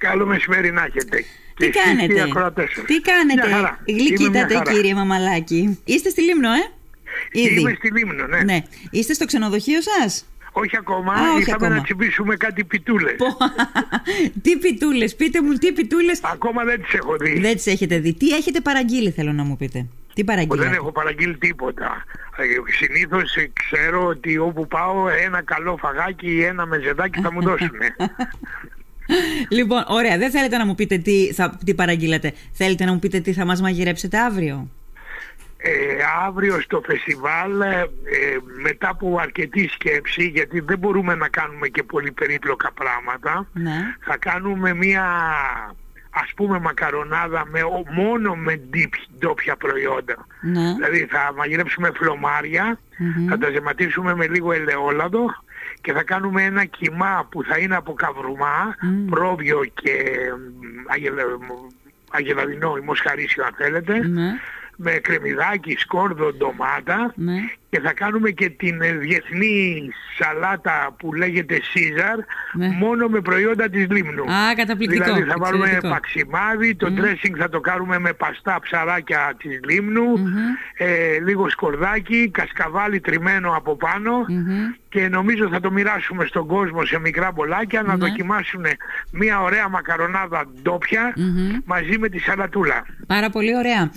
Καλό μεσημέρι να έχετε. Τι κάνετε? Τι κάνετε? Γλυκύτατε, κύριε Μαμαλάκη. Είστε στη Λίμνο, ήδη? Είμαι στη Λίμνο, ναι. Είστε στο ξενοδοχείο σας? Όχι ακόμα. Ήρθαμε να τσιμπήσουμε κάτι πιτούλες. Τι πιτούλες? Πείτε μου, τι πιτούλες? Ακόμα δεν τις έχω δει. Δεν τις έχετε δει. Τι έχετε παραγγείλει, θέλω να μου πείτε? Τι παραγγείλατε? Δεν έχω παραγγείλει τίποτα. Συνήθως ξέρω ότι όπου πάω ένα καλό φαγάκι ή ένα μεζεδάκι θα μου δώσουν. Λοιπόν, ωραία. Δεν θέλετε να μου πείτε τι παραγγείλατε. Θέλετε να μου πείτε τι θα μας μαγειρέψετε αύριο? Αύριο στο φεστιβάλ, μετά από αρκετή σκέψη, γιατί δεν μπορούμε να κάνουμε και πολύ περίπλοκα πράγματα, ναι, θα κάνουμε μία, ας πούμε, μακαρονάδα μόνο με ντόπια προϊόντα. Ναι. Δηλαδή θα μαγειρέψουμε φλωμάρια, θα τα ζεματίσουμε με λίγο ελαιόλαδο και θα κάνουμε ένα κιμά που θα είναι από καβρουμά, πρόβιο και αγελαδινό ή μοσχαρίσιο αν θέλετε, με κρεμμυδάκι, σκόρδο, ντομάτα, και θα κάνουμε και την διεθνή σαλάτα που λέγεται Σίζαρ, μόνο με προϊόντα της Λίμνου. Α, καταπληκτικό. Δηλαδή θα βάλουμε παξιμάδι, το dressing θα το κάνουμε με παστά ψαράκια της Λίμνου, λίγο σκορδάκι, κασκαβάλι τριμμένο από πάνω, και νομίζω θα το μοιράσουμε στον κόσμο σε μικρά μπολάκια, να δοκιμάσουν μια ωραία μακαρονάδα ντόπια μαζί με τη σαλατούλα. Πάρα πολύ ωραία.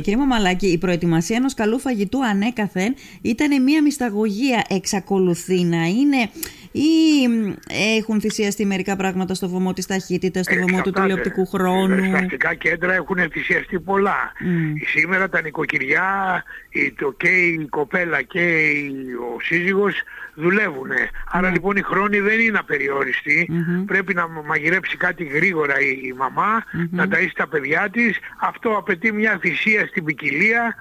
Κύριε Μαμαλάκη, η προετοιμασία ενός καλού φαγητού ανέκαθεν ήταν μια μυσταγωγία. Εξακολουθεί να είναι, ή έχουν θυσιαστεί μερικά πράγματα στο βωμό της ταχύτητας, στο βωμό του τηλεοπτικού χρόνου? Στα αστικά κέντρα έχουν θυσιαστεί πολλά. Σήμερα τα νοικοκυριά, και η κοπέλα και ο σύζυγος δουλεύουν. Άρα λοιπόν οι χρόνοι δεν είναι απεριόριστοι. Πρέπει να μαγειρέψει κάτι γρήγορα η μαμά, να ταΐσει τα παιδιά της. Αυτό απαιτεί μια θυσία στην ποικιλία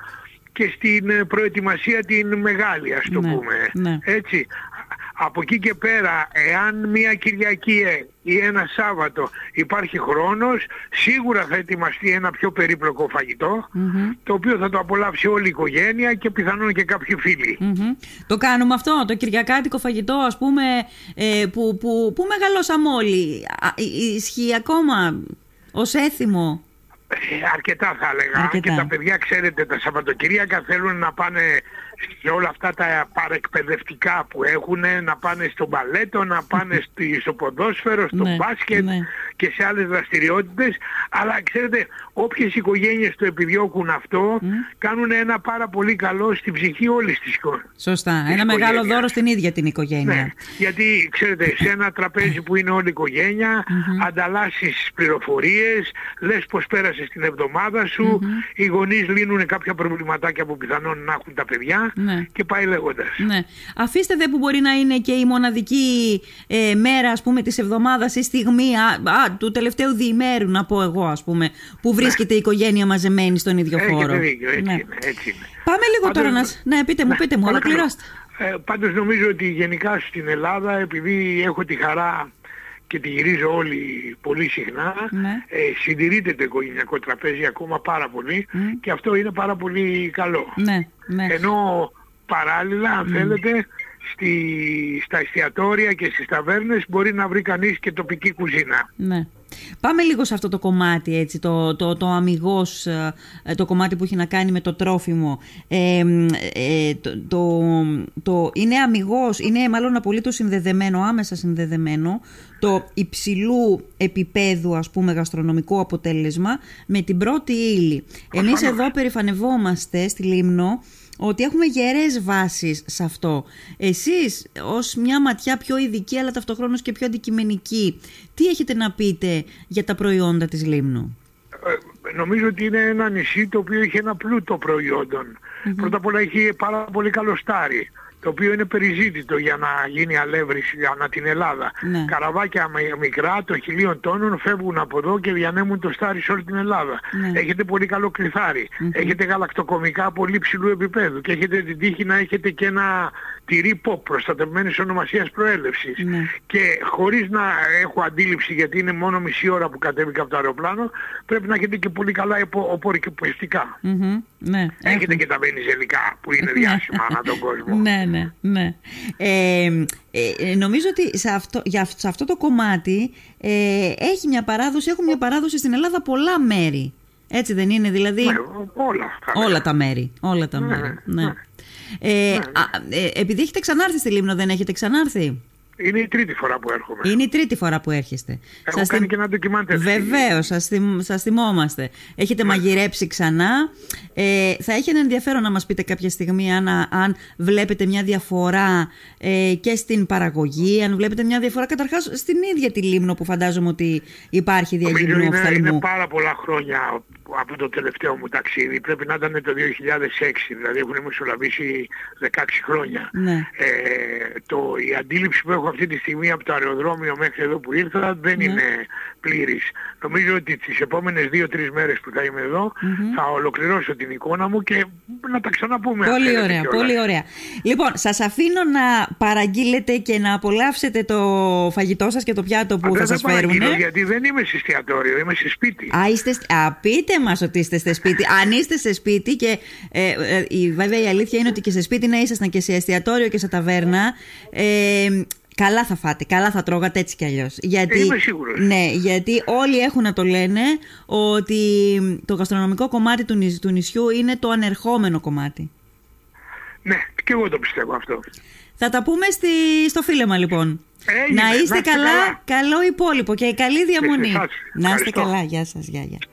και στην προετοιμασία την μεγάλη, ας το πούμε. Έτσι. Από εκεί και πέρα, εάν μια Κυριακή ή ένα Σάββατο υπάρχει χρόνος, σίγουρα θα ετοιμαστεί ένα πιο περίπλοκο φαγητό, το οποίο θα το απολαύσει όλη η οικογένεια και πιθανόν και κάποιοι φίλοι. Το κάνουμε αυτό, το κυριακάτικο φαγητό, ας πούμε, που μεγαλώσαμε όλοι. Ισχύει ακόμα ως έθιμο? Αρκετά θα έλεγα. Και τα παιδιά, ξέρετε, τα Σαββατοκυριακά θέλουν να πάνε σε όλα αυτά τα παρεκπαιδευτικά που έχουν, να πάνε στο μπαλέτο, να πάνε στο ποδόσφαιρο, στο μπάσκετ και σε άλλες δραστηριότητες. Αλλά ξέρετε, όποιες οικογένειες το επιδιώκουν αυτό, κάνουν ένα πάρα πολύ καλό στην ψυχή όλης της οικογένειας. Σωστά, ένα μεγάλο δώρο στην ίδια την οικογένεια. Ναι. Γιατί ξέρετε, σε ένα τραπέζι που είναι όλη η οικογένεια, ανταλλάσσεις πληροφορίες, λες πως πέρασες την εβδομάδα σου, οι γονείς λύνουν κάποια προβληματάκια που πιθανόν να έχουν τα παιδιά. Και πάει λέγοντας. Αφήστε δε που μπορεί να είναι και η μοναδική μέρα, ας πούμε, της εβδομάδας ή στιγμή του τελευταίου διημέρου, να πω εγώ, ας πούμε, που βρίσκεται η οικογένεια μαζεμένη στον ίδιο χώρο. Δίκιο, έτσι είναι. Πάμε λίγο τώρα να... Ναι, πείτε μου, ολοκληρώστε. Πάντως νομίζω ότι γενικά στην Ελλάδα, επειδή έχω τη χαρά και τη γυρίζω όλοι πολύ συχνά, συντηρείται το οικογενειακό τραπέζι ακόμα πάρα πολύ, και αυτό είναι πάρα πολύ καλό. Ενώ παράλληλα, αν θέλετε, στα εστιατόρια και στις ταβέρνες μπορεί να βρει κανείς και τοπική κουζίνα. Πάμε λίγο σε αυτό το κομμάτι, έτσι, το αμιγώς, το κομμάτι που έχει να κάνει με το τρόφιμο. Είναι αμιγώς, είναι μάλλον απολύτως συνδεδεμένο, άμεσα συνδεδεμένο, το υψηλού επίπεδου, ας πούμε, γαστρονομικό αποτέλεσμα με την πρώτη ύλη. Εμείς εδώ περηφανευόμαστε στη Λίμνο ότι έχουμε γερές βάσεις σε αυτό. Εσείς, ως μια ματιά πιο ειδική, αλλά ταυτοχρόνως και πιο αντικειμενική, τι έχετε να πείτε για τα προϊόντα της Λίμνου? Νομίζω ότι είναι ένα νησί το οποίο έχει ένα πλούτο προϊόντων. Πρώτα απ' όλα έχει πάρα πολύ καλό στάρι, το οποίο είναι περιζήτητο για να γίνει αλεύρηση ανά την Ελλάδα. Καραβάκια μικρά των 1.000 τόνων φεύγουν από εδώ και διανέμουν το στάρι σε όλη την Ελλάδα. Έχετε πολύ καλό κλιθάρι, έχετε γαλακτοκομικά πολύ ψηλού επίπεδου και έχετε την τύχη να έχετε και ένα τυρί ποπ προστατευμένης ονομασίας προέλευσης. Και χωρίς να έχω αντίληψη, γιατί είναι μόνο μισή ώρα που κατέβηκα από το αεροπλάνο, πρέπει να έχετε και πολύ καλά οπορικοπιστικά. Ναι, έχετε και τα βενιζελικά που είναι διάσημα ανά τον κόσμο. Ναι, ναι, ναι. Νομίζω ότι σε αυτό το κομμάτι έχουμε μια παράδοση στην Ελλάδα πολλά μέρη. Έτσι δεν είναι, δηλαδή. Όλα τα μέρη. Ναι. Επειδή έχετε ξανάρθει στη Λίμνο, δεν έχετε ξανάρθει? Είναι η τρίτη φορά που έρχομαι. Είναι η τρίτη φορά που έρχεστε. Έχω κάνει και ένα ντοκιμαντέρ. Βεβαίως, σας θυμόμαστε. Έχετε μαγειρέψει ξανά. Θα είχε ένα ενδιαφέρον να μας πείτε κάποια στιγμή αν βλέπετε μια διαφορά και στην παραγωγή, αν βλέπετε μια διαφορά καταρχάς στην ίδια τη Λίμνο που φαντάζομαι ότι υπάρχει διαγυμνού οφθαλμού. Είναι πάρα πολλά χρόνια από το τελευταίο μου ταξίδι. Πρέπει να ήταν το 2006, δηλαδή έχουν μεσολαβήσει 16 χρόνια. Ναι. Η αντίληψη που έχω αυτή τη στιγμή από το αεροδρόμιο μέχρι εδώ που ήρθα δεν είναι πλήρης. Νομίζω ότι τις επόμενες 2-3 μέρες που θα είμαι εδώ θα ολοκληρώσω την εικόνα μου και να τα ξαναπούμε. Πολύ ωραία, πολύ ωραία. Λοιπόν, σας αφήνω να παραγγείλετε και να απολαύσετε το φαγητό σας και το πιάτο που θα σας φέρουν. Γιατί δεν είμαι σε εστιατόριο, είμαι σε σπίτι. Πείτε μας ότι είστε σε σπίτι. Αν είστε σε σπίτι και βέβαια η αλήθεια είναι ότι και σε σπίτι να ήσασταν και σε εστιατόριο και σε ταβέρνα, καλά θα φάτε, καλά θα τρώγατε έτσι κι αλλιώς. Είμαι σίγουρος. Ναι, γιατί όλοι έχουν να το λένε ότι το γαστρονομικό κομμάτι του νησιού είναι το ανερχόμενο κομμάτι. Ναι, και εγώ το πιστεύω αυτό. Θα τα πούμε στο φίλεμα λοιπόν. Να είστε καλά, καλό υπόλοιπο και καλή διαμονή. Να είστε καλά, γεια σας, γεια.